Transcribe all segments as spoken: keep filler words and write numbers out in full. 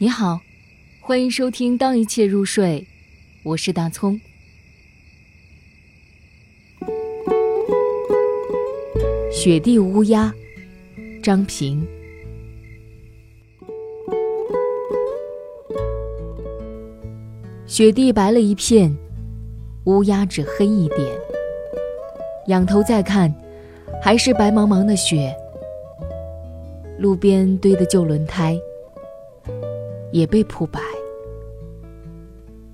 你好，欢迎收听《当一切入睡》，我是大葱。雪地乌鸦，张平。雪地白了一片，乌鸦只黑一点。仰头再看，还是白茫茫的雪。路边堆的旧轮胎也被铺白，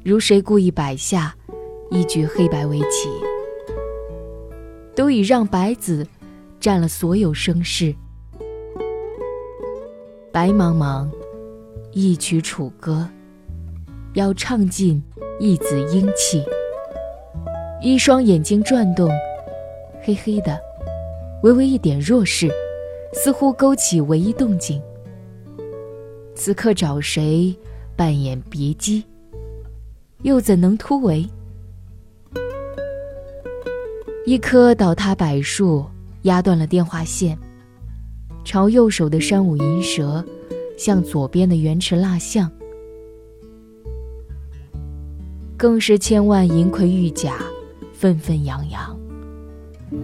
如谁故意摆下一局黑白围棋，都已让白子占了所有声势。白茫茫，一曲楚歌，要唱尽一子英气。一双眼睛转动，黑黑的，微微一点弱势，似乎勾起唯一动静。此刻找谁扮演别姬，又怎能突围？一棵倒塌柏树压断了电话线，朝右手的山舞银蛇，向左边的原池蜡像，更是千万银盔玉甲，纷纷扬扬，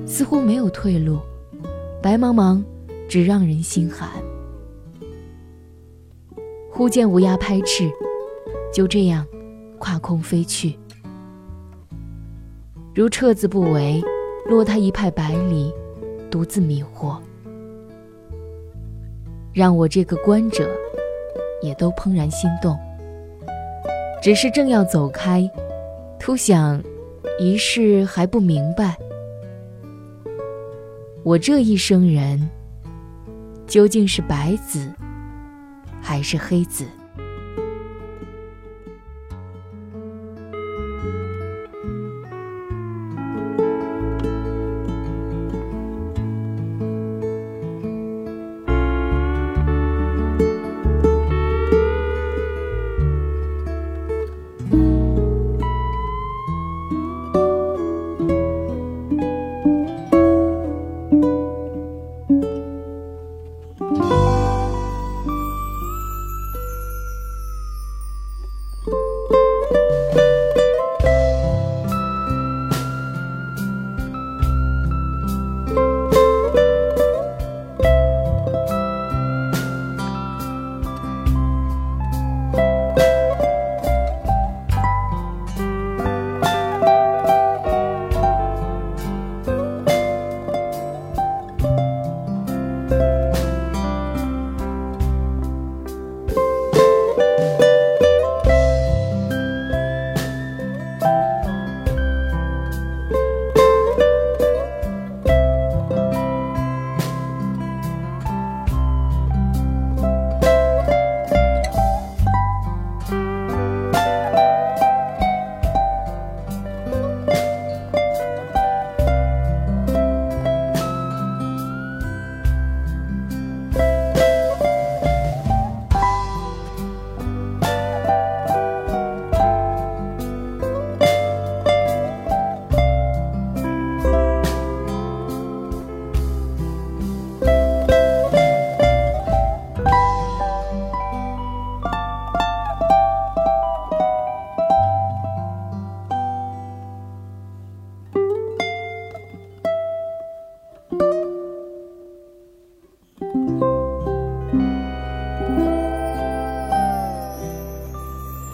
似乎没有退路。白茫茫，只让人心寒。忽见乌鸦拍翅，就这样跨空飞去，如彻子不为，落他一派白里，独自迷惑，让我这个观者也都怦然心动。只是正要走开，突想一事还不明白，我这一生人究竟是白子还是黑子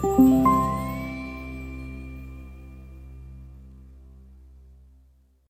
？Thank you.